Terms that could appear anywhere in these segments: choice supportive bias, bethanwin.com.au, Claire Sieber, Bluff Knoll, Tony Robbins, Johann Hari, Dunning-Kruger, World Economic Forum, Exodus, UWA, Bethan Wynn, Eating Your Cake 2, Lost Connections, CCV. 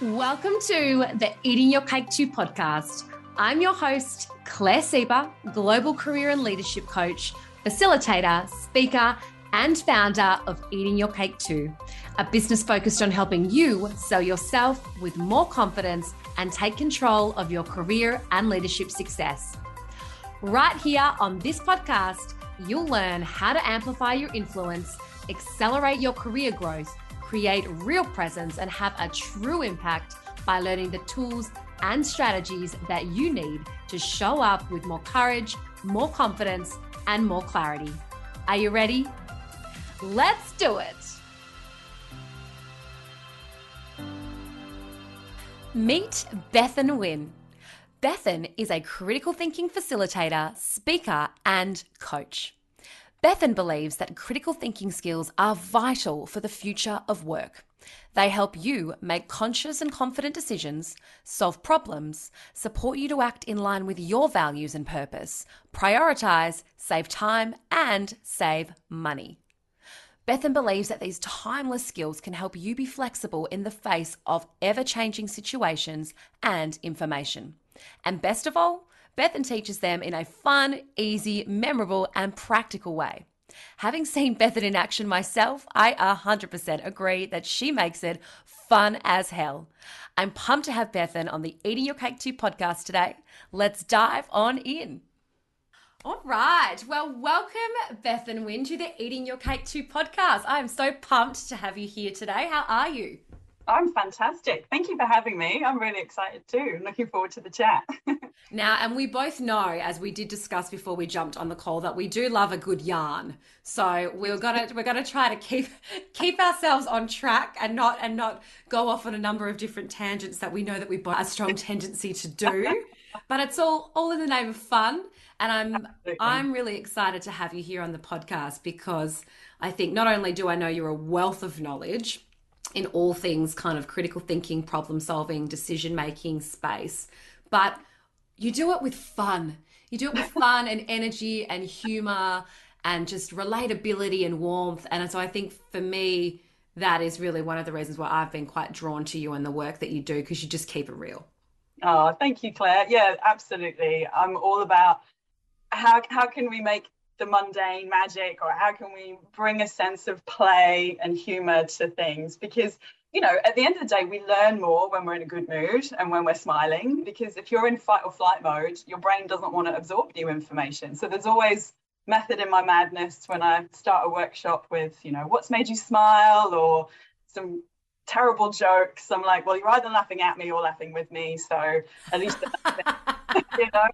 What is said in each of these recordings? Welcome to the Eating Your Cake 2 podcast. I'm your host, Claire Sieber, Global Career and Leadership Coach, Facilitator, Speaker, and founder of Eating Your Cake 2, a business focused on helping you sell yourself with more confidence and take control of your career and leadership success. Right here on this podcast, you'll learn how to amplify your influence, accelerate your career growth, create real presence, and have a true impact by learning the tools and strategies that you need to show up with more courage, more confidence, and more clarity. Are you ready? Let's do it. Meet Bethan Wynn. Bethan is a critical thinking facilitator, speaker, and coach. Bethan believes that critical thinking skills are vital for the future of work. They help you make conscious and confident decisions, solve problems, support you to act in line with your values and purpose, prioritize, save time, and save money. Bethan believes that these timeless skills can help you be flexible in the face of ever-changing situations and information. And best of all, Bethan teaches them in a fun, easy, memorable, and practical way. Having seen Bethan in action myself, I 100% agree that she makes it fun as hell. I'm pumped to have Bethan on the Eating Your Cake 2 podcast today. Let's dive on in. All right. Well, welcome, Bethan Wynn, to the Eating Your Cake 2 podcast. I'm so pumped to have you here today. How are you? I'm fantastic. Thank you for having me. I'm really excited too. I'm looking forward to the chat. Now, and we both know, as we did discuss before we jumped on the call, that we do love a good yarn. So we're gonna try to keep ourselves on track and not go off on a number of different tangents that we know that we both have a strong tendency to do. But it's all in the name of fun. And I'm really excited to have you here on the podcast because I think not only do I know you're a wealth of knowledge in all things kind of critical thinking, problem solving, decision making space, but you do it with fun. You do it with fun and energy and humor and just relatability and warmth. And so I think for me, that is really one of the reasons why I've been quite drawn to you and the work that you do, because you just keep it real. Oh, thank you, Claire. Yeah, absolutely. I'm all about how can we make the mundane magic, or how can we bring a sense of play and humor to things? Because, you know, at the end of the day, we learn more when we're in a good mood and when we're smiling, because if you're in fight or flight mode, your brain doesn't want to absorb new information. So there's always method in my madness when I start a workshop with, you know, what's made you smile, or some terrible jokes. I'm like, well, you're either laughing at me or laughing with me. So at least you know.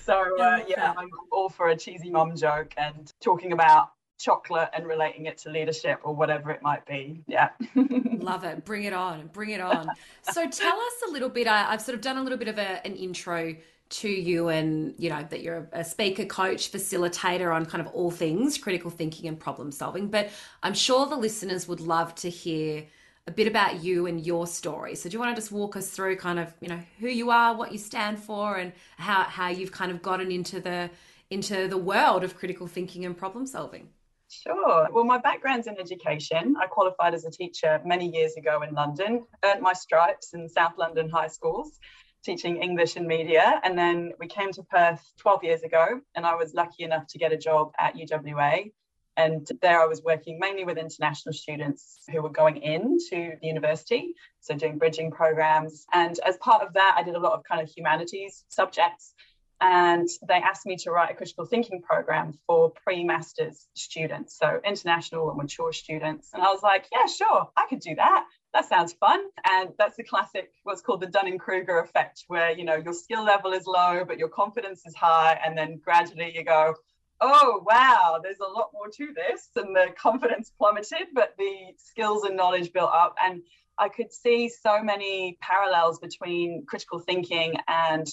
So I'm all for a cheesy mom joke and talking about chocolate and relating it to leadership or whatever it might be. Yeah. Love it. Bring it on. Bring it on. So tell us a little bit. I've sort of done a little bit of an intro to you, and you know that you're a speaker, coach, facilitator on kind of all things critical thinking and problem solving, but I'm sure the listeners would love to hear a bit about you and your story. So do you want to just walk us through kind of, you know, who you are, what you stand for, and how you've kind of gotten into the world of critical thinking and problem solving? Sure. Well, my background's in education. I qualified as a teacher many years ago in London, earned my stripes in South London high schools, teaching English and media. And then we came to Perth 12 years ago, and I was lucky enough to get a job at UWA. And there I was working mainly with international students who were going into the university, so doing bridging programs. And as part of that, I did a lot of kind of humanities subjects. And they asked me to write a critical thinking program for pre-master's students, so international and mature students. And I was like, yeah, sure, I could do that. That sounds fun. And that's the classic, what's called the Dunning-Kruger effect, where, you know, your skill level is low, but your confidence is high. And then gradually you go, oh, wow, there's a lot more to this. And the confidence plummeted, but the skills and knowledge built up. And I could see so many parallels between critical thinking and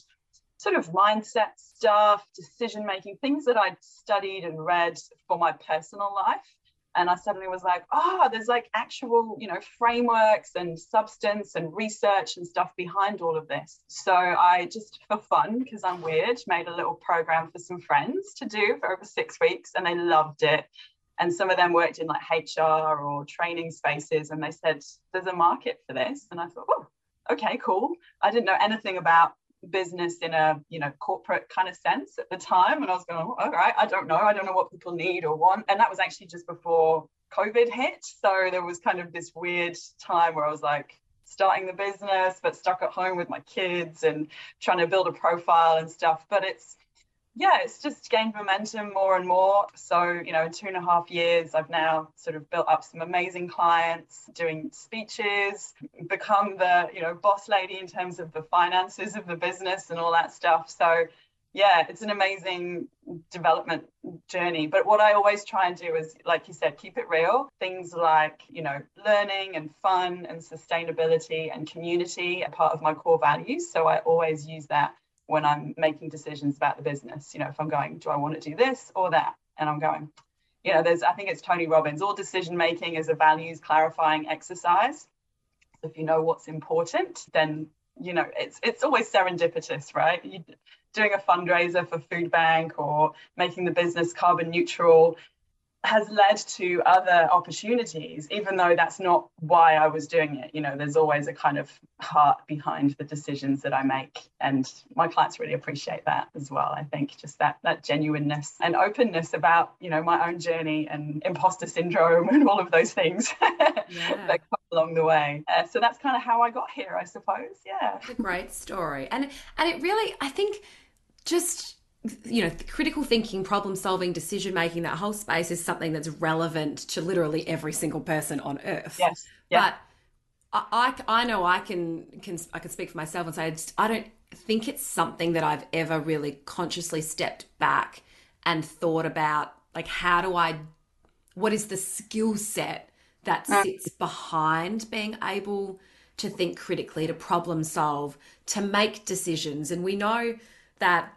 sort of mindset stuff, decision-making, things that I'd studied and read for my personal life. And I suddenly was like, oh, there's like actual, you know, frameworks and substance and research and stuff behind all of this. So I just, for fun, because I'm weird, made a little program for some friends to do for over 6 weeks, and they loved it. And some of them worked in like HR or training spaces, and they said, there's a market for this. And I thought, oh, okay, cool. I didn't know anything about business in a, you know, corporate kind of sense at the time. And I was going, oh, all right, I don't know what people need or want. And that was actually just before COVID hit. So there was kind of this weird time where I was like starting the business, but stuck at home with my kids and trying to build a profile and stuff. But it's just gained momentum more and more. So, you know, in 2.5 years, I've now sort of built up some amazing clients, doing speeches, become the, you know, boss lady in terms of the finances of the business and all that stuff. So, yeah, it's an amazing development journey. But what I always try and do is, like you said, keep it real. Things like, you know, learning and fun and sustainability and community are part of my core values. So I always use that when I'm making decisions about the business. You know, if I'm going, do I want to do this or that? And I'm going, you know, I think it's Tony Robbins, all decision-making is a values clarifying exercise. If you know what's important, then, you know, it's always serendipitous, right? You're doing a fundraiser for food bank or making the business carbon neutral has led to other opportunities, even though that's not why I was doing it. You know, there's always a kind of heart behind the decisions that I make. And my clients really appreciate that as well. I think just that genuineness and openness about, you know, my own journey and imposter syndrome and all of those things that come along the way. So that's kind of how I got here, I suppose. Yeah. It's a great story. And it really, I think, just, you know, critical thinking, problem solving, decision making, that whole space is something that's relevant to literally every single person on earth. Yes. Yeah. But I know I can speak for myself and say I don't think it's something that I've ever really consciously stepped back and thought about, like, what is the skill set that sits behind being able to think critically, to problem solve, to make decisions. And we know that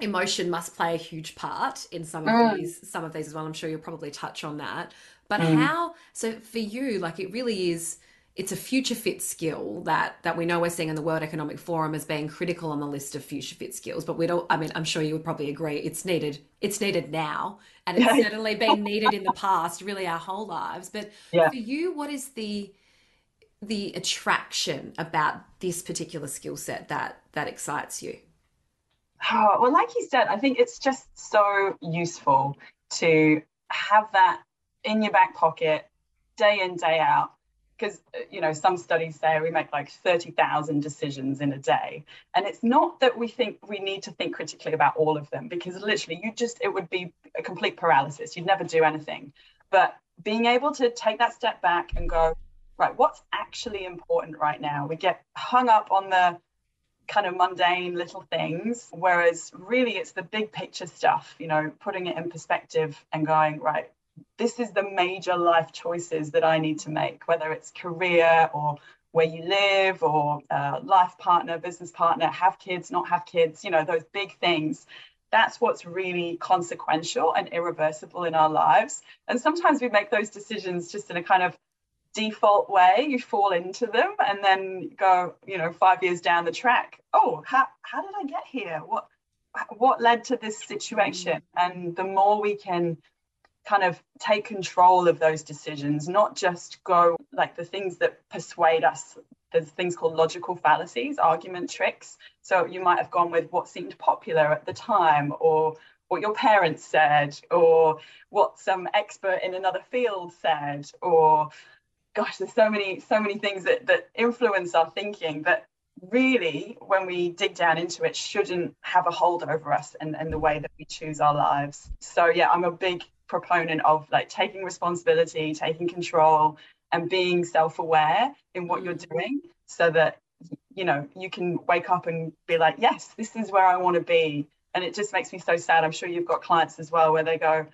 emotion must play a huge part in some of these as well. I'm sure you'll probably touch on that. But so for you, like, it really is, it's a future fit skill that we know we're seeing in the World Economic Forum as being critical on the list of future fit skills. But I'm sure you would probably agree it's needed now, and it's certainly been needed in the past, really our whole lives. But for you, what is the attraction about this particular skill set that excites you? Oh, well, like you said, I think it's just so useful to have that in your back pocket day in, day out, because, you know, some studies say we make like 30,000 decisions in a day. And it's not that we think we need to think critically about all of them, because literally it would be a complete paralysis. You'd never do anything. But being able to take that step back and go, right, what's actually important right now? We get hung up on the kind of mundane little things, whereas really it's the big picture stuff, you know, putting it in perspective and going, right, this is the major life choices that I need to make, whether it's career or where you live or life partner, business partner, have kids, not have kids, you know, those big things. That's what's really consequential and irreversible in our lives. And sometimes we make those decisions just in a kind of default way. You fall into them and then go, you know, 5 years down the track, oh, how did I get here? What led to this situation? And the more we can kind of take control of those decisions, not just go like the things that persuade us. There's things called logical fallacies, argument tricks. So you might have gone with what seemed popular at the time, or what your parents said, or what some expert in another field said, or gosh, there's so many things that influence our thinking that really, when we dig down into it, shouldn't have a hold over us and the way that we choose our lives. So yeah, I'm a big proponent of like taking responsibility, taking control, and being self-aware in what you're doing, so that, you know, you can wake up and be like, yes, this is where I want to be. And it just makes me so sad. I'm sure you've got clients as well where they go,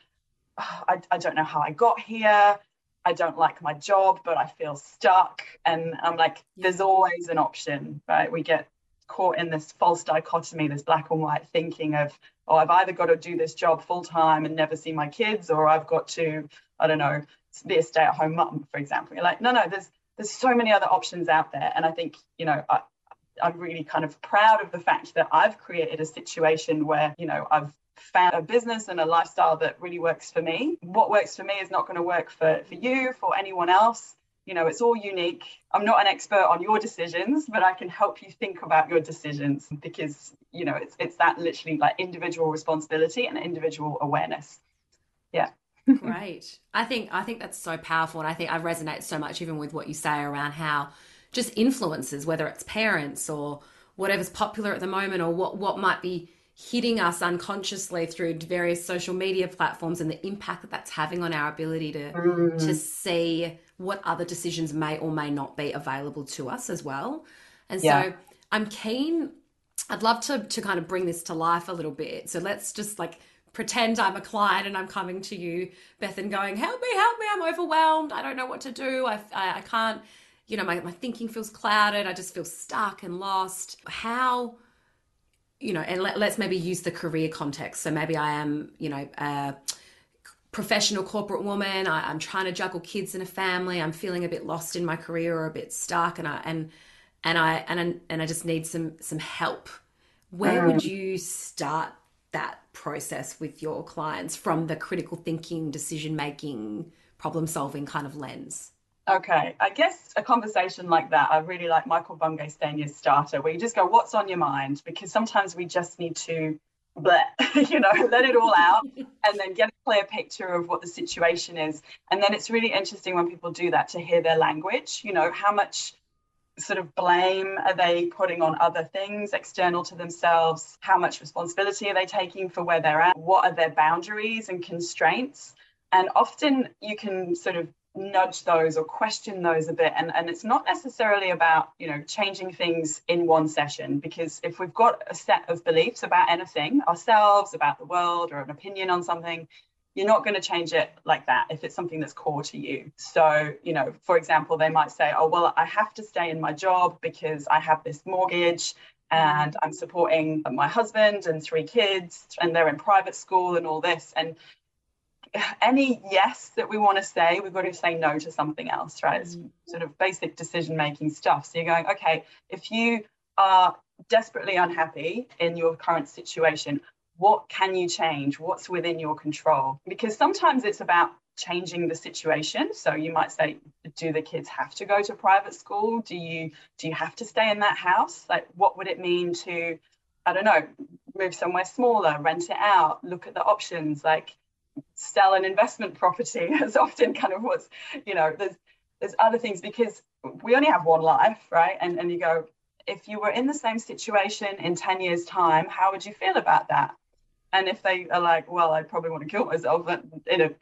oh, I don't know how I got here. I don't like my job, but I feel stuck. And I'm like, there's always an option, right? We get caught in this false dichotomy, this black and white thinking of, oh, I've either got to do this job full time and never see my kids, or I've got to, I don't know, be a stay-at-home mum, for example. You're like, no, there's so many other options out there. And I think, you know, I'm really kind of proud of the fact that I've created a situation where, you know, I've found a business and a lifestyle that really works for me. What works for me is not going to work for you, for anyone else. You know, it's all unique. I'm not an expert on your decisions, but I can help you think about your decisions because, you know, it's that literally like individual responsibility and individual awareness. Yeah. Great. I think that's so powerful. And I think I resonate so much even with what you say around how just influences, whether it's parents or whatever's popular at the moment or what might be hitting us unconsciously through various social media platforms and the impact that that's having on our ability to see what other decisions may or may not be available to us as well. And yeah. So I'm keen, I'd love to kind of bring this to life a little bit. So let's just like pretend I'm a client and I'm coming to you, Beth, and going, help me, I'm overwhelmed, I don't know what to do, I can't, you know, my thinking feels clouded, I just feel stuck and lost. How, you know, and let's maybe use the career context. So maybe I am, you know, a professional corporate woman, I'm trying to juggle kids and a family, I'm feeling a bit lost in my career or a bit stuck and I just need some help. Where would you start that process with your clients from the critical thinking, decision making, problem solving kind of lens? Okay, I guess a conversation like that, I really like Michael Bungay Stania's starter, where you just go, what's on your mind? Because sometimes we just need to bleh, you know, let it all out and then get a clear picture of what the situation is. And then it's really interesting when people do that to hear their language, you know, how much sort of blame are they putting on other things external to themselves? How much responsibility are they taking for where they're at? What are their boundaries and constraints? And often you can sort of nudge those or question those a bit. And it's not necessarily about, you know, changing things in one session, because if we've got a set of beliefs about anything, ourselves, about the world, or an opinion on something, you're not going to change it like that if it's something that's core to you. So, you know, for example, they might say, oh, well, I have to stay in my job because I have this mortgage and I'm supporting my husband and 3 kids and they're in private school and all this. And any yes that we want to say, we've got to say no to something else, right? It's sort of basic decision-making stuff. So you're going, okay, if you are desperately unhappy in your current situation, what can you change? What's within your control? Because sometimes it's about changing the situation. So you might say, do the kids have to go to private school? Do you have to stay in that house? Like, what would it mean to, I don't know, move somewhere smaller, rent it out, look at the options, like sell an investment property is often kind of what's, you know, there's other things, because we only have one life, right? And you go, if you were in the same situation in 10 years time, how would you feel about that? And if they are like, well, I probably want to kill myself, but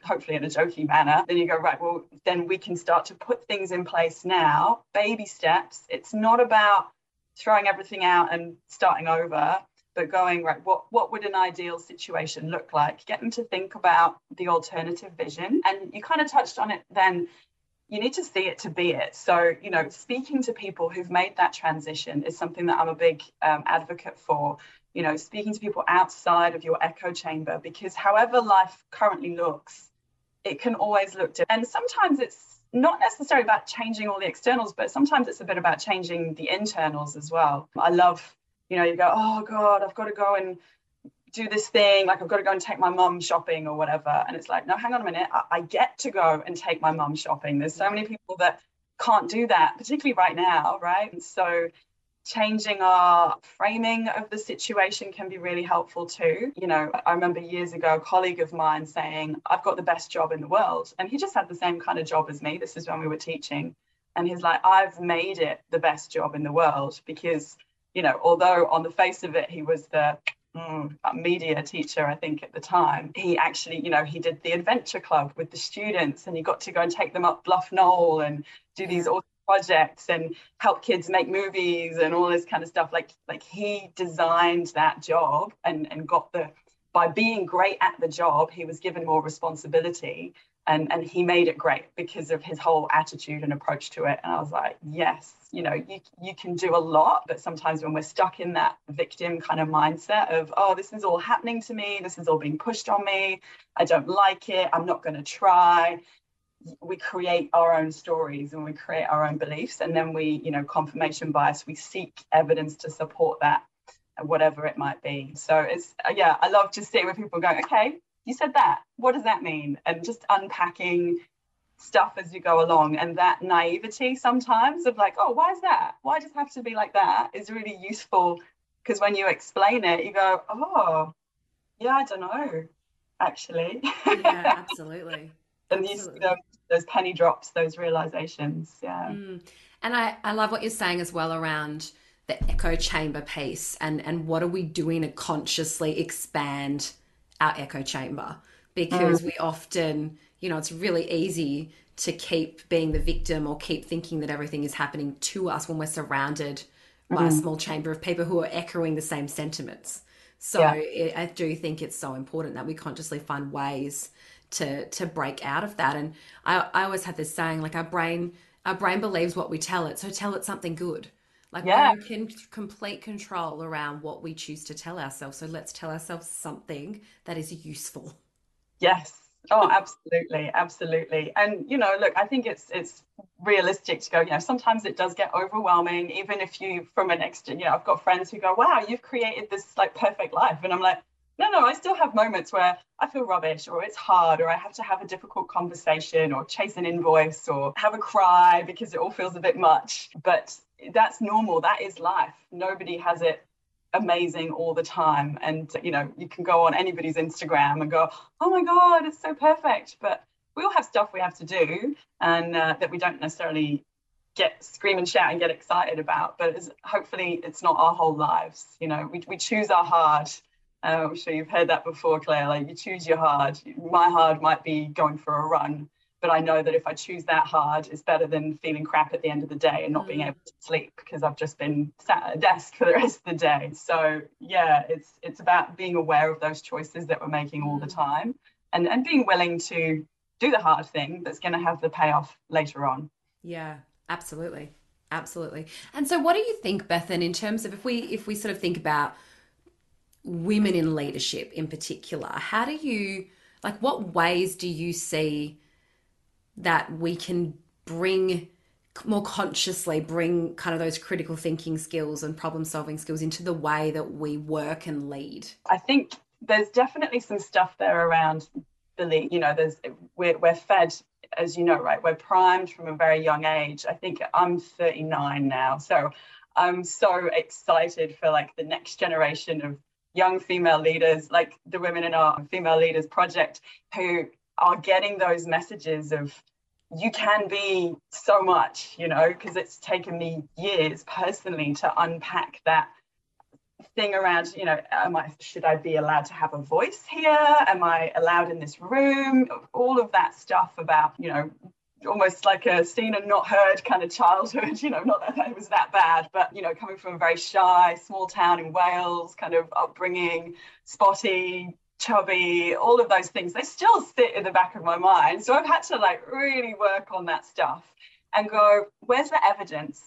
hopefully in a jokey manner, then you go, right, well, then we can start to put things in place now, baby steps. It's not about throwing everything out and starting over, but going, right, what would an ideal situation look like? Get them to think about the alternative vision. And you kind of touched on it then, you need to see it to be it. So, you know, speaking to people who've made that transition is something that I'm a big advocate for, you know, speaking to people outside of your echo chamber, because however life currently looks, it can always look different. And sometimes it's not necessarily about changing all the externals, but sometimes it's a bit about changing the internals as well. I love, you know, you go, oh God, I've got to go and do this thing. Like, I've got to go and take my mum shopping or whatever. And it's like, no, hang on a minute. I get to go and take my mum shopping. There's so many people that can't do that, particularly right now, right? And so changing our framing of the situation can be really helpful too. You know, I remember years ago, a colleague of mine saying, I've got the best job in the world. And he just had the same kind of job as me. This is when we were teaching. And he's like, I've made it the best job in the world because, you know, although on the face of it, he was the media teacher, I think at the time, he actually, you know, he did the adventure club with the students and he got to go and take them up Bluff Knoll and do these awesome projects and help kids make movies and all this kind of stuff. Like he designed that job and got the, by being great at the job, he was given more responsibility and he made it great because of his whole attitude and approach to it. And I was like, yes, you know, you can do a lot, but sometimes when we're stuck in that victim kind of mindset of, oh, this is all happening to me, this is all being pushed on me, I don't like it, I'm not going to try, we create our own stories and we create our own beliefs, and then we, you know, confirmation bias, we seek evidence to support that. whatever it might be. So it's, yeah, I love just sitting with people going, okay, you said that, what does that mean? And just unpacking stuff as you go along. And that naivety sometimes of like, oh, why is that? Why does it have to be like that? Is really useful, because when you explain it, you go, oh, yeah, I don't know, actually. Yeah, absolutely. And absolutely. Those penny drops, those realizations. Yeah. Mm. And I love what you're saying as well around the echo chamber piece, and what are we doing to consciously expand our echo chamber? Because we often, you know, it's really easy to keep being the victim or keep thinking that everything is happening to us when we're surrounded by a small chamber of people who are echoing the same sentiments. So yeah. I do think it's so important that we consciously find ways to break out of that. And I always have this saying, like, our brain believes what we tell it, so tell it something good. Like, yeah. We can complete control around what we choose to tell ourselves. So let's tell ourselves something that is useful. Yes. Oh, absolutely. Absolutely. And, you know, look, I think it's realistic to go, you know, sometimes it does get overwhelming, even if you, from an extra, you know, I've got friends who go, wow, you've created this like perfect life. And I'm like, no, I still have moments where I feel rubbish, or it's hard, or I have to have a difficult conversation, or chase an invoice, or have a cry because it all feels a bit much. But that's normal. That is life. Nobody has it amazing all the time. And, you know, you can go on anybody's Instagram and go, oh my God, it's so perfect. But we all have stuff we have to do, and that we don't necessarily get scream and shout and get excited about. But hopefully it's not our whole lives. You know, we choose our hard. I'm sure you've heard that before, Claire, like you choose your hard. My hard might be going for a run, but I know that if I choose that hard, it's better than feeling crap at the end of the day and not being able to sleep because I've just been sat at a desk for the rest of the day. So yeah, it's about being aware of those choices that we're making all the time, and being willing to do the hard thing that's going to have the payoff later on. Yeah, absolutely. Absolutely. And so what do you think, Bethan, in terms of if we sort of think about women in leadership in particular, how do you, like, what ways do you see that we can bring more consciously kind of those critical thinking skills and problem solving skills into the way that we work and lead? I think there's definitely some stuff there around the lead. You know, we're fed, as you know, right, we're primed from a very young age. I think I'm 39 now, so I'm so excited for like the next generation of young female leaders, like the Women in Our Female Leaders Project, who are getting those messages of you can be so much, you know, because it's taken me years personally to unpack that thing around, you know, should I be allowed to have a voice here? Am I allowed in this room? All of that stuff about, you know, almost like a seen and not heard kind of childhood, you know, not that it was that bad, but, you know, coming from a very shy, small town in Wales, kind of upbringing, spotty, chubby, all of those things, they still sit in the back of my mind. So I've had to like really work on that stuff and go, where's the evidence?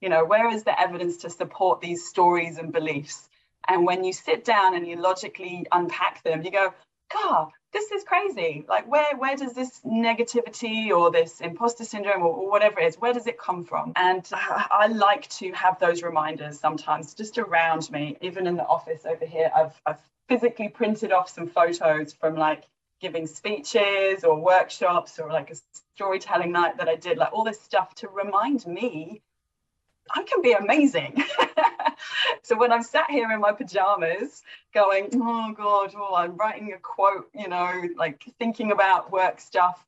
You know, where is the evidence to support these stories and beliefs? And when you sit down and you logically unpack them, you go, God, this is crazy. Like, where does this negativity or this imposter syndrome or whatever it is, where does it come from? And I like to have those reminders sometimes just around me. Even in the office over here, I've physically printed off some photos from like giving speeches or workshops or like a storytelling night that I did, like all this stuff to remind me I can be amazing. So when I'm sat here in my pajamas going, oh God, I'm writing a quote, you know, like thinking about work stuff,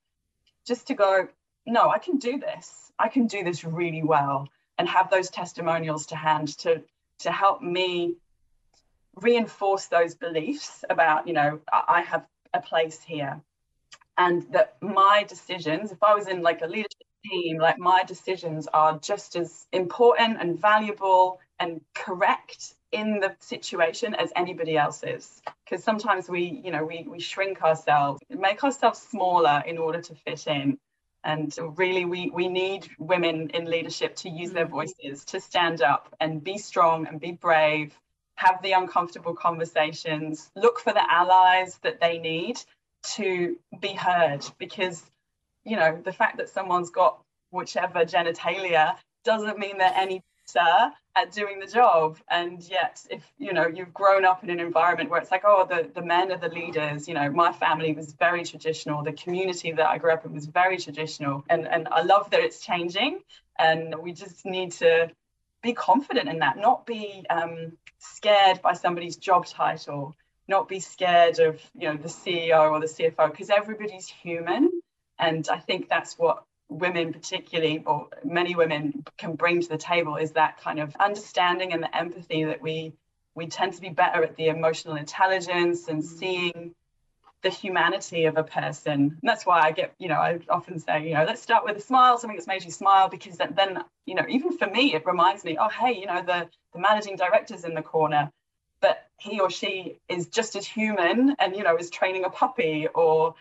just to go, no, I can do this. I can do this really well, and have those testimonials to hand to help me reinforce those beliefs about, you know, I have a place here, and that my decisions, if I was in like a leadership team, like my decisions are just as important and valuable and correct in the situation as anybody else's. Because sometimes we, you know, we shrink ourselves, make ourselves smaller in order to fit in. And really we need women in leadership to use their voices, to stand up and be strong and be brave, have the uncomfortable conversations, look for the allies that they need to be heard. Because, you know, the fact that someone's got whichever genitalia doesn't mean they're any better at doing the job. And yet, if you know, you've grown up in an environment where it's like, oh, the men are the leaders, you know, my family was very traditional, the community that I grew up in was very traditional, and I love that it's changing, and we just need to be confident in that, not be scared by somebody's job title, not be scared of, you know, the CEO or the CFO, because everybody's human. And I think that's what women particularly, or many women, can bring to the table, is that kind of understanding and the empathy that we tend to be better at the emotional intelligence and seeing the humanity of a person. And that's why I get, you know, I often say, you know, let's start with a smile, something that's made you smile, because then, you know, even for me, it reminds me, oh, hey, you know, the managing director's in the corner, but he or she is just as human and, you know, is training a puppy or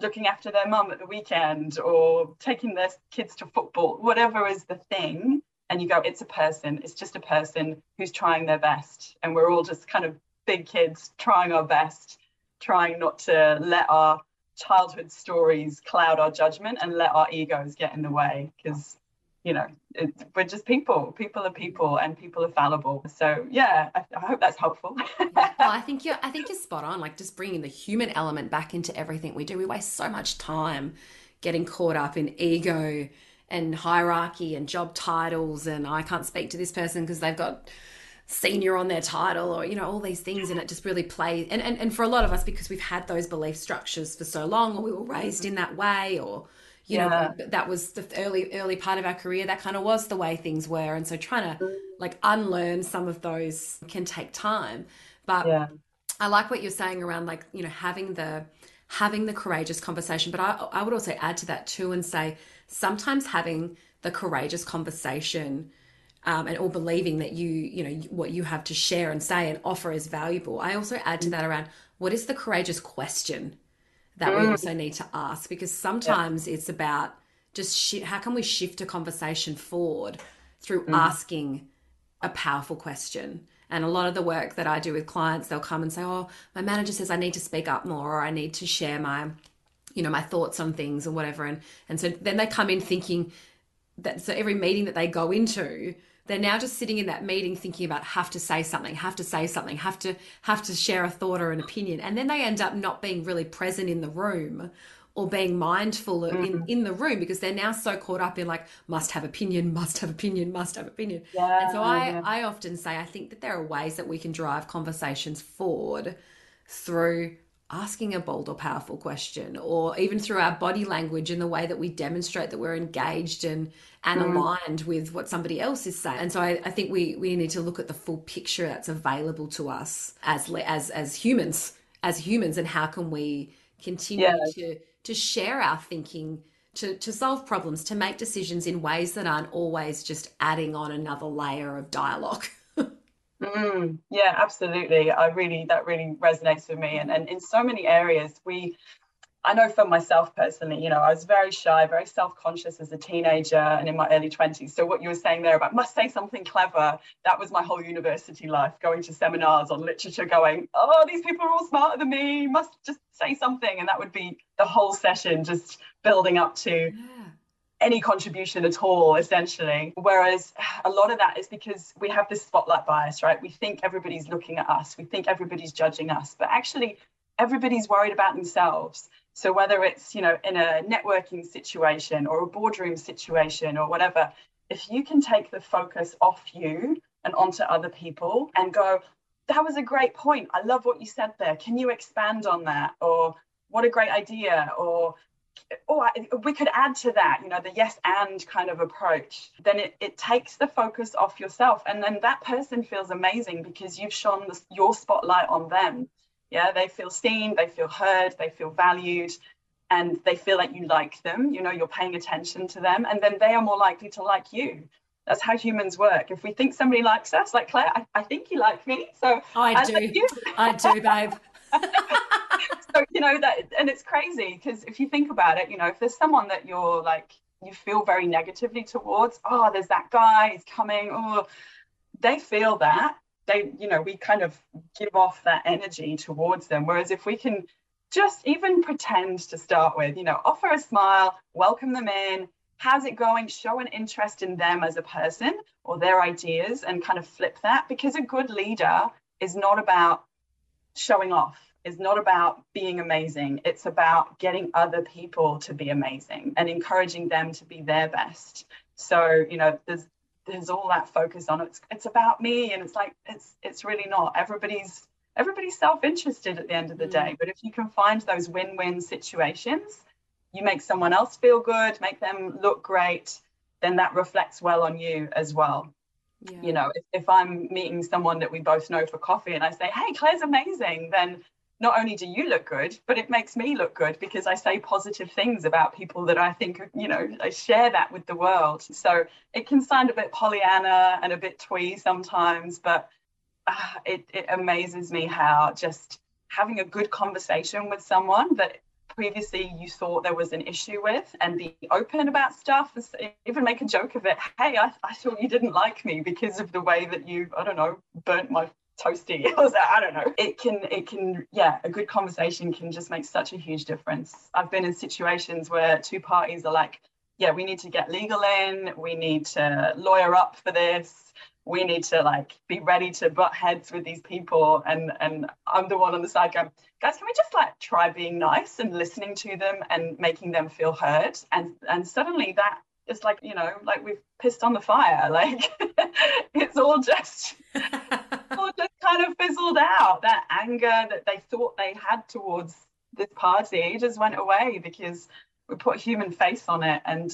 looking after their mum at the weekend or taking their kids to football, whatever is the thing. And you go, it's a person, it's just a person who's trying their best. And we're all just kind of big kids trying our best, trying not to let our childhood stories cloud our judgment and let our egos get in the way, because, you know, we're just people. People are people, and people are fallible. So yeah, I hope that's helpful. Well, I think you're spot on. Like, just bringing the human element back into everything we do. We waste so much time getting caught up in ego and hierarchy and job titles, and I can't speak to this person because they've got senior on their title, or, you know, all these things. And it just really plays, and for a lot of us, because we've had those belief structures for so long, or we were raised in that way, or, you yeah. know, that was the early part of our career, that kind of was the way things were. And so trying to like unlearn some of those can take time. But yeah. I like what you're saying around, like, you know, having the courageous conversation. But I would also add to that too, and say sometimes having the courageous conversation and all believing that you know, what you have to share and say and offer is valuable. I also add to that around, what is the courageous question that we also need to ask? Because sometimes it's about just how can we shift a conversation forward through asking a powerful question. And a lot of the work that I do with clients, they'll come and say, oh, my manager says I need to speak up more, or I need to share my, you know, my thoughts on things or whatever. And so then they come in thinking that, so every meeting that they go into, they're now just sitting in that meeting thinking about have to say something, have to share a thought or an opinion. And then they end up not being really present in the room, or being mindful in the room, because they're now so caught up in like, must have opinion. Yeah, and so I often say, I think that there are ways that we can drive conversations forward through asking a bold or powerful question, or even through our body language and the way that we demonstrate that we're engaged and aligned with what somebody else is saying. And so I think we need to look at the full picture that's available to us as humans, and how can we continue to share our thinking, to solve problems, to make decisions in ways that aren't always just adding on another layer of dialogue. Yeah, absolutely. That really resonates with me. And in so many areas, I know for myself personally, you know, I was very shy, very self-conscious as a teenager and in my early 20s. So what you were saying there about must say something clever, that was my whole university life, going to seminars on literature, going, oh, these people are all smarter than me, must just say something. And that would be the whole session, just building up to any contribution at all, essentially. Whereas a lot of that is because we have this spotlight bias, right? We think everybody's looking at us. We think everybody's judging us, but actually everybody's worried about themselves. So whether it's, you know, in a networking situation or a boardroom situation or whatever, if you can take the focus off you and onto other people and go, that was a great point, I love what you said there, can you expand on that? Or what a great idea, or oh, we could add to that, you know, the yes and kind of approach, then it takes the focus off yourself. And then that person feels amazing because you've shone your spotlight on them. Yeah, they feel seen, they feel heard, they feel valued, and they feel like you like them, you know, you're paying attention to them, and then they are more likely to like you. That's how humans work. If we think somebody likes us, like Claire, I think you like me, so I do. Like you. I do, babe. So, you know, that, and it's crazy because if you think about it, you know, if there's someone that you're like, you feel very negatively towards, oh, there's that guy, he's coming, oh, they feel that. They, you know, we kind of give off that energy towards them. Whereas if we can just even pretend to start with, you know, offer a smile, welcome them in, how's it going? Show an interest in them as a person or their ideas and kind of flip that, because a good leader is not about showing off, is not about being amazing. It's about getting other people to be amazing and encouraging them to be their best. So, you know, there's all that focus on it's about me, and it's like it's really not. Everybody's self-interested at the end of the day. But if you can find those win-win situations, you make someone else feel good, make them look great, then that reflects well on you as well. Yeah. You know, if I'm meeting someone that we both know for coffee and I say, hey, Claire's amazing, then not only do you look good, but it makes me look good because I say positive things about people that I think, you know, I share that with the world. So it can sound a bit Pollyanna and a bit twee sometimes, but it amazes me how just having a good conversation with someone that previously you thought there was an issue with, and be open about stuff, even make a joke of it. Hey, I thought you didn't like me because of the way that you, I don't know, burnt my toasty. I don't know. A good conversation can just make such a huge difference. I've been in situations where two parties are like, yeah, we need to get legal in, we need to lawyer up for this, we need to like be ready to butt heads with these people, and I'm the one on the side going, guys, can we just like try being nice and listening to them and making them feel heard? And suddenly that is like, you know, like we've pissed on the fire, like it's all just kind of fizzled out. That anger that they thought they had towards this party just went away because we put a human face on it and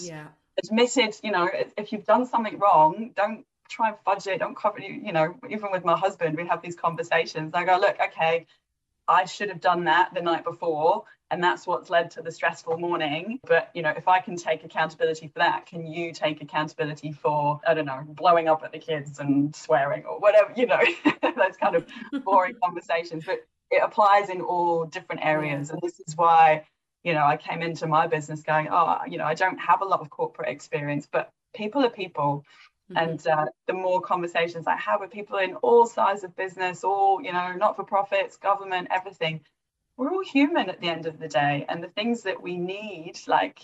admitted, you know, if you've done something wrong, don't try and fudge it, don't cover it. You know, even with my husband, we have these conversations. I go, look, okay, I should have done that the night before, and that's what's led to the stressful morning. But, you know, if I can take accountability for that, can you take accountability for, I don't know, blowing up at the kids and swearing or whatever, you know, those kind of boring conversations. But it applies in all different areas. And this is why, you know, I came into my business going, oh, you know, I don't have a lot of corporate experience, but people are people. And the more conversations I have with people in all sizes of business, all, you know, not-for-profits, government, everything, we're all human at the end of the day. And the things that we need, like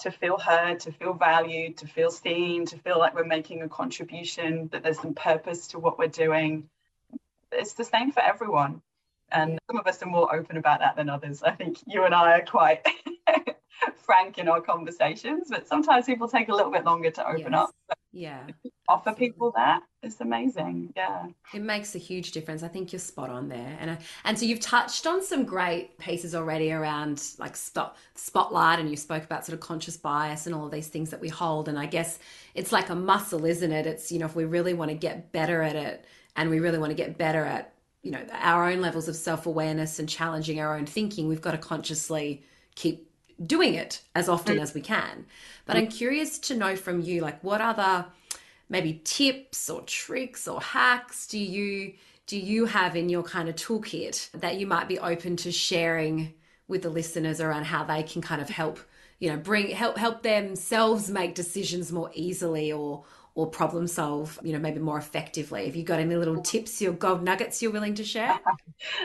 to feel heard, to feel valued, to feel seen, to feel like we're making a contribution, that there's some purpose to what we're doing, it's the same for everyone. And some of us are more open about that than others. I think you and I are quite frank in our conversations, but sometimes people take a little bit longer to open up. Yeah. Offer people that. It's amazing. Yeah. It makes a huge difference. I think you're spot on there. And so you've touched on some great pieces already around like spotlight, and you spoke about sort of conscious bias and all of these things that we hold. And I guess it's like a muscle, isn't it? It's, you know, if we really want to get better at it, and we really want to get better at, you know, our own levels of self-awareness and challenging our own thinking, we've got to consciously keep doing it as often as we can. But I'm curious to know from you, like, what other maybe tips or tricks or hacks do you have in your kind of toolkit that you might be open to sharing with the listeners around how they can kind of help, you know, help themselves make decisions more easily or problem solve, you know, maybe more effectively? Have you got any little tips or gold nuggets you're willing to share?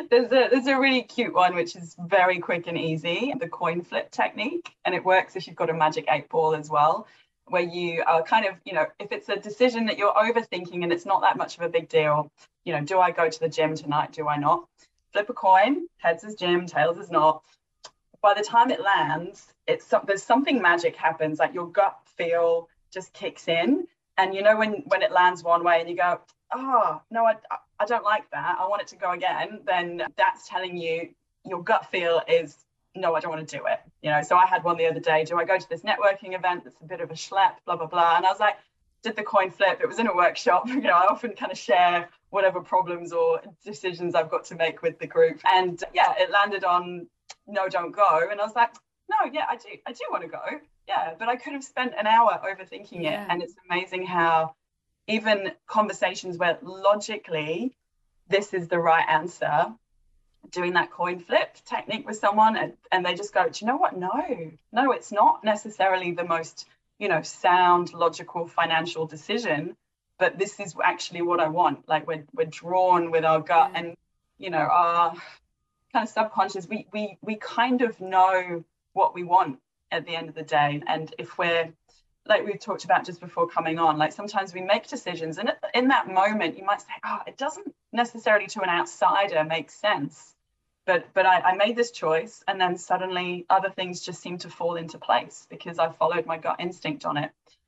There's a really cute one, which is very quick and easy, the coin flip technique. And it works if you've got a magic 8 ball as well, where you are kind of, you know, if it's a decision that you're overthinking and it's not that much of a big deal, you know, do I go to the gym tonight? Do I not? Flip a coin, heads is gym, tails is not. By the time it lands, there's something magic happens, like your gut feel just kicks in. And, you know, when it lands one way and you go, oh, no, I don't like that, I want it to go again, then that's telling you, your gut feel is, no, I don't want to do it. You know, so I had one the other day, do I go to this networking event that's a bit of a schlep, blah, blah, blah. And I was like, did the coin flip. It was in a workshop. You know, I often kind of share whatever problems or decisions I've got to make with the group. And yeah, it landed on, no, don't go. And I was like, no, yeah, I do want to go. Yeah, but I could have spent an hour overthinking it. And it's amazing how even conversations where logically this is the right answer, doing that coin flip technique with someone and they just go, do you know what? No, it's not necessarily the most, you know, sound, logical, financial decision, but this is actually what I want. Like we're drawn with our gut and, you know, our kind of subconscious, we kind of know what we want at the end of the day. And if we're like we've talked about just before coming on, like sometimes we make decisions and in that moment you might say, oh, it doesn't necessarily to an outsider make sense, but I made this choice, and then suddenly other things just seem to fall into place because I followed my gut instinct on it.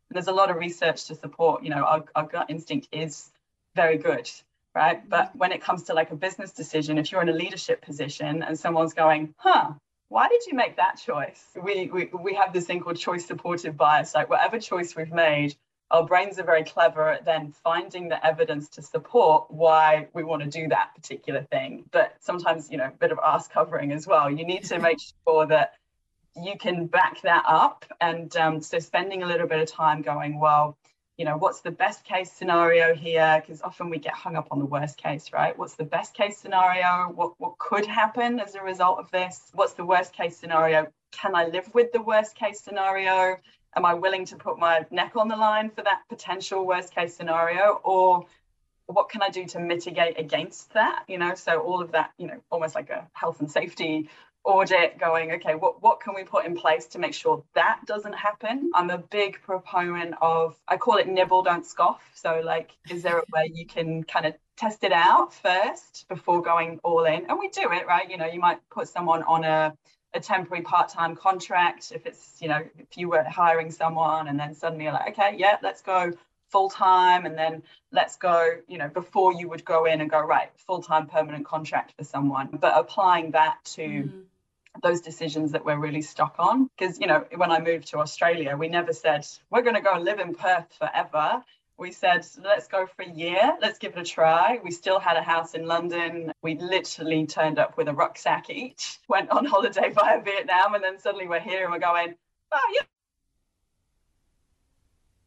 And there's a lot of research to support, you know, our gut instinct is very good, right? But when it comes to like a business decision, if you're in a leadership position and someone's going, huh, why did you make that choice? We have this thing called choice supportive bias. Like whatever choice we've made, our brains are very clever at then finding the evidence to support why we want to do that particular thing. But sometimes, you know, a bit of ass covering as well. You need to make sure that you can back that up. And so spending a little bit of time going, well, you know, what's the best case scenario here? Because often we get hung up on the worst case, right? What's the best case scenario? What could happen as a result of this? What's the worst case scenario? Can I live with the worst case scenario? Am I willing to put my neck on the line for that potential worst case scenario? Or what can I do to mitigate against that? You know, so all of that, you know, almost like a health and safety audit going, okay, what can we put in place to make sure that doesn't happen? I'm a big proponent of, I call it nibble, don't scoff. So like, is there a way you can kind of test it out first before going all in? And we do it, right? You know, you might put someone on a temporary part-time contract if it's, you know, if you were hiring someone, and then suddenly you're like, okay, yeah, let's go full-time, and then let's go, you know, before you would go in and go, right, full-time permanent contract for someone. But applying that to those decisions that we're really stuck on, because, you know, when I moved to Australia, we never said we're going to go and live in Perth forever. We said, let's go for a year, let's give it a try. We still had a house in London. We literally turned up with a rucksack each, went on holiday via Vietnam, and then suddenly we're here and we're going, oh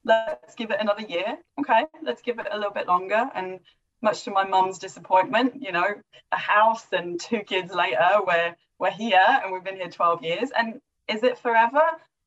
yeah, let's give it another year. Okay, let's give it a little bit longer. And much to my mum's disappointment, you know, a house and two kids later, we're here, and we've been here 12 years. And is it forever?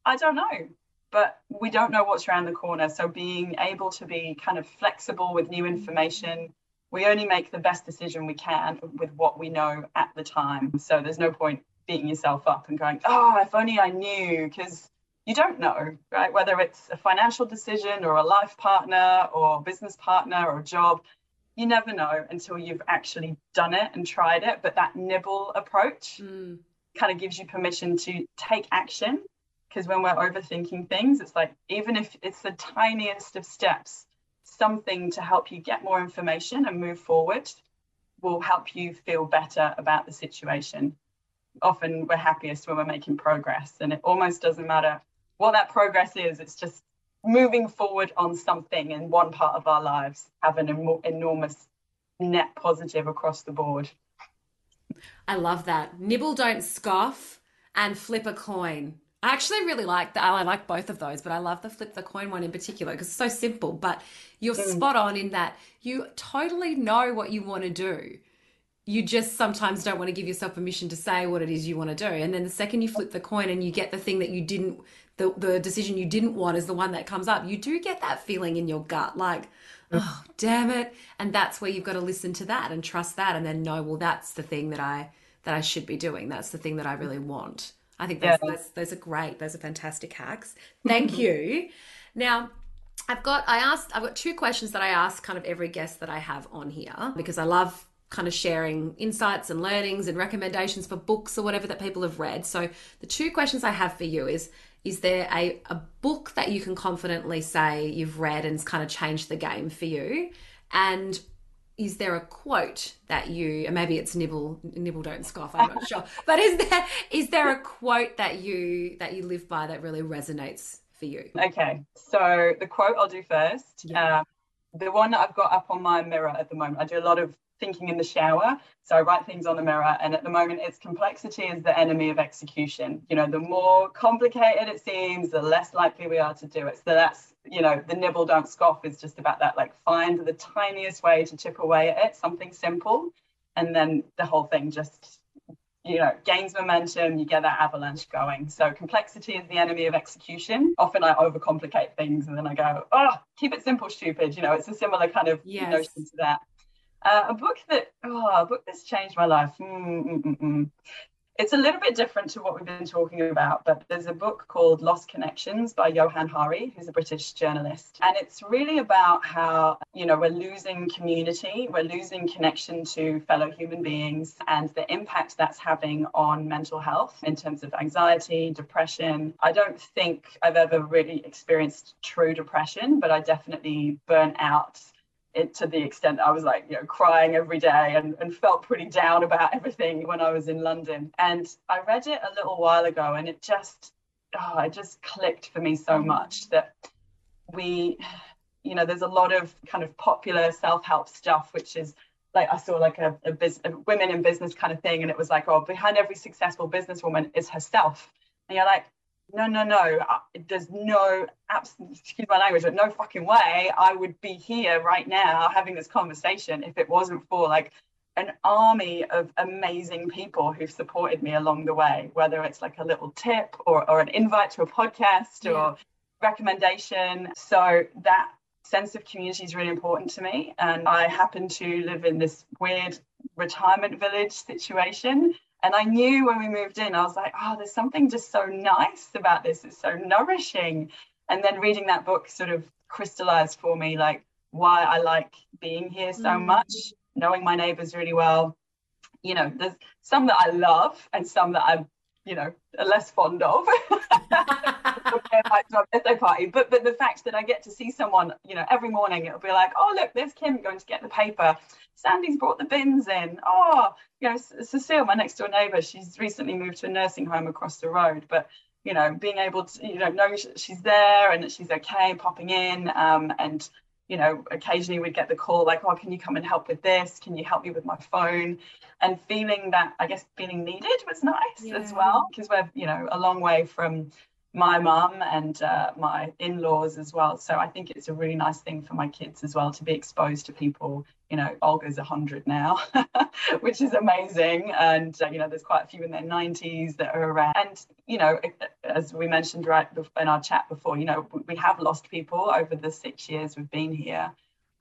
I don't know. But we don't know what's around the corner. So being able to be kind of flexible with new information, we only make the best decision we can with what we know at the time. So there's no point beating yourself up and going, oh, if only I knew, because you don't know, right? Whether it's a financial decision or a life partner or business partner or a job, you never know until you've actually done it and tried it. But that nibble approach kind of gives you permission to take action, because when we're overthinking things, it's like, even if it's the tiniest of steps, something to help you get more information and move forward will help you feel better about the situation. Often we're happiest when we're making progress, and it almost doesn't matter what that progress is. It's just moving forward on something in one part of our lives, have an enormous net positive across the board. I love that. Nibble, don't scoff, and flip a coin. I actually really like that. I like both of those, but I love the flip the coin one in particular because it's so simple, but you're spot on in that you totally know what you want to do. You just sometimes don't want to give yourself permission to say what it is you want to do. And then the second you flip the coin and you get the thing that you didn't, the decision you didn't want is the one that comes up, you do get that feeling in your gut, like, oh, damn it. And that's where you've got to listen to that and trust that and then know, well, that's the thing that I should be doing. That's the thing that I really want. I think those are fantastic hacks. Thank you. Now, I've got two questions that I ask kind of every guest that I have on here, because I love kind of sharing insights and learnings and recommendations for books or whatever that people have read. So the two questions I have for you is there a book that you can confidently say you've read and it's kind of changed the game for you? And is there a quote that you, maybe it's nibble, don't scoff, I'm not sure. But is there a quote that you live by that really resonates for you? Okay, so the quote I'll do first. Yeah. The one that I've got up on my mirror at the moment, I do a lot of thinking in the shower, so I write things on the mirror, and at the moment it's complexity is the enemy of execution. You know, the more complicated it seems, the less likely we are to do it. So that's, you know, the nibble don't scoff is just about that, like find the tiniest way to chip away at it, something simple, and then the whole thing just, you know, gains momentum, you get that avalanche going. So complexity is the enemy of execution. Often I overcomplicate things and then I go, oh, keep it simple, stupid. You know, it's a similar kind of notion to that. A book that's changed my life. It's a little bit different to what we've been talking about, but there's a book called Lost Connections by Johann Hari, who's a British journalist. And it's really about how, you know, we're losing community, we're losing connection to fellow human beings, and the impact that's having on mental health in terms of anxiety, depression. I don't think I've ever really experienced true depression, but I definitely burnt out. It to the extent I was like, you know, crying every day and felt pretty down about everything when I was in London. And I read it a little while ago and it just, oh, it just clicked for me so much that we, you know, there's a lot of kind of popular self-help stuff, which is like, I saw like a women in business kind of thing. And it was like, oh, behind every successful businesswoman is herself. And you're like, no, there's no, excuse my language, but no fucking way I would be here right now having this conversation if it wasn't for like an army of amazing people who've supported me along the way, whether it's like a little tip or an invite to a podcast or recommendation. So that sense of community is really important to me. And I happen to live in this weird retirement village situation. And I knew when we moved in, I was like, oh, there's something just so nice about this. It's so nourishing. And then reading that book sort of crystallized for me, like why I like being here so much, knowing my neighbors really well. You know, there's some that I love and some that I'm, you know, less fond of. Birthday party, but the fact that I get to see someone, you know, every morning it'll be like, oh look, there's Kim going to get the paper, Sandy's brought the bins in, oh, you know, Cecile, my next door neighbor, she's recently moved to a nursing home across the road, but you know, being able to, you know she's there and that she's okay, popping in, and you know, occasionally we'd get the call like, oh, can you come and help with this? Can you help me with my phone? And feeling that, I guess, feeling needed was nice as well, because we're, you know, a long way from my mum and my in-laws as well. So I think it's a really nice thing for my kids as well to be exposed to people. You know, Olga's 100 now, which is amazing. And, you know, there's quite a few in their 90s that are around. And, you know, as we mentioned right in our chat before, you know, we have lost people over the 6 years we've been here.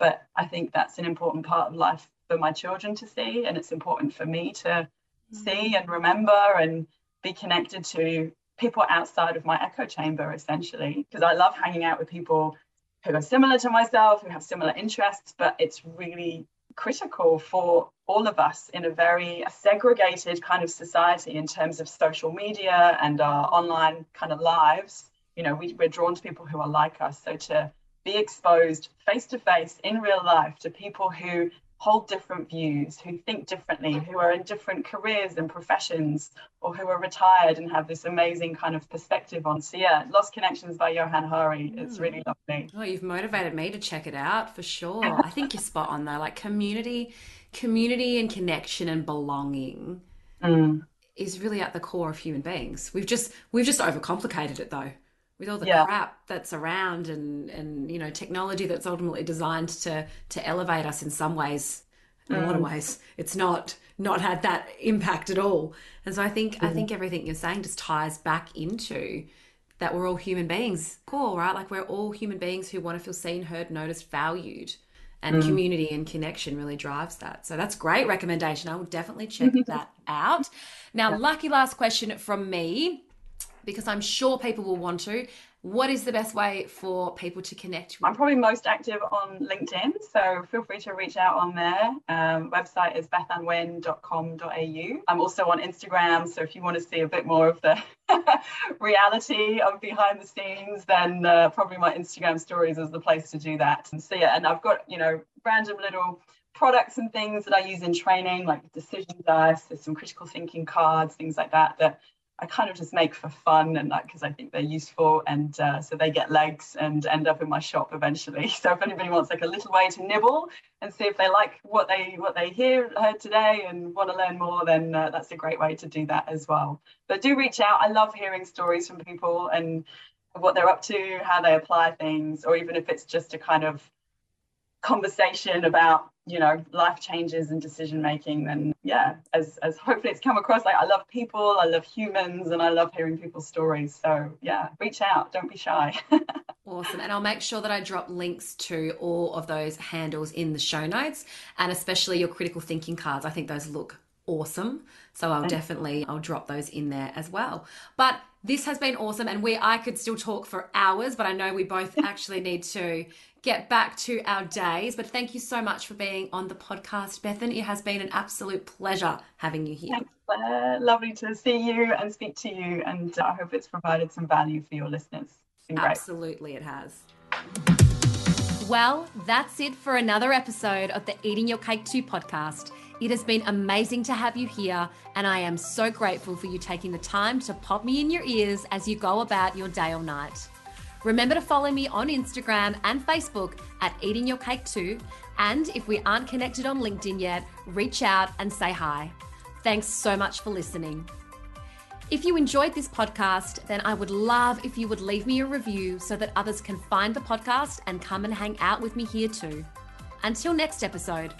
But I think that's an important part of life for my children to see. And it's important for me to see and remember and be connected to people outside of my echo chamber, essentially, because I love hanging out with people who are similar to myself, who have similar interests, but it's really critical for all of us in a very segregated kind of society in terms of social media and our online kind of lives. You know, we're drawn to people who are like us. So to be exposed face to face in real life to people who hold different views, who think differently, who are in different careers and professions, or who are retired and have this amazing kind of perspective on. So yeah, Lost Connections by Johann Hari. It's really lovely. Oh, you've motivated me to check it out for sure. I think you're spot on though, like community and connection and belonging is really at the core of human beings. We've just overcomplicated it though. With all the crap that's around and you know, technology that's ultimately designed to elevate us in some ways, in a lot of ways, it's not had that impact at all. And so I think everything you're saying just ties back into that we're all human beings, cool, right? Like we're all human beings who want to feel seen, heard, noticed, valued, and community and connection really drives that. So that's great recommendation. I will definitely check that out. Now, lucky last question from me, because I'm sure people will want to. What is the best way for people to connect with? I'm probably most active on LinkedIn, so feel free to reach out on there. Website is bethanwin.com.au. I'm also on Instagram, so if you want to see a bit more of the reality of behind the scenes, then probably my Instagram stories is the place to do that. And so yeah, and I've got, you know, random little products and things that I use in training, like decision dice, there's some critical thinking cards, things like that I kind of just make for fun and like, because I think they're useful, and so they get legs and end up in my shop eventually. So if anybody wants like a little way to nibble and see if they like what they heard today and want to learn more, then that's a great way to do that as well. But do reach out. I love hearing stories from people and what they're up to, how they apply things, or even if it's just a kind of conversation about, you know, life changes and decision making. And yeah, as hopefully it's come across, like I love people, I love humans, and I love hearing people's stories. So yeah, reach out, don't be shy. Awesome. And I'll make sure that I drop links to all of those handles in the show notes, and especially your critical thinking cards. I think those look awesome. So I'll drop those in there as well. But this has been awesome, and I could still talk for hours, but I know we both actually need to get back to our days. But thank you so much for being on the podcast, Bethan. It has been an absolute pleasure having you here. Thanks, Claire. Lovely to see you and speak to you, and I hope it's provided some value for your listeners. It's been great. Absolutely, it has. Well, that's it for another episode of the Eating Your Cake 2 podcast. It has been amazing to have you here, and I am so grateful for you taking the time to pop me in your ears as you go about your day or night. Remember to follow me on Instagram and Facebook at Eating Your Cake 2, and if we aren't connected on LinkedIn yet, reach out and say hi. Thanks so much for listening. If you enjoyed this podcast, then I would love if you would leave me a review so that others can find the podcast and come and hang out with me here too. Until next episode,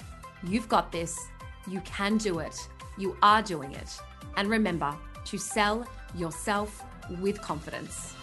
you've got this. You can do it. You are doing it. And remember to sell yourself with confidence.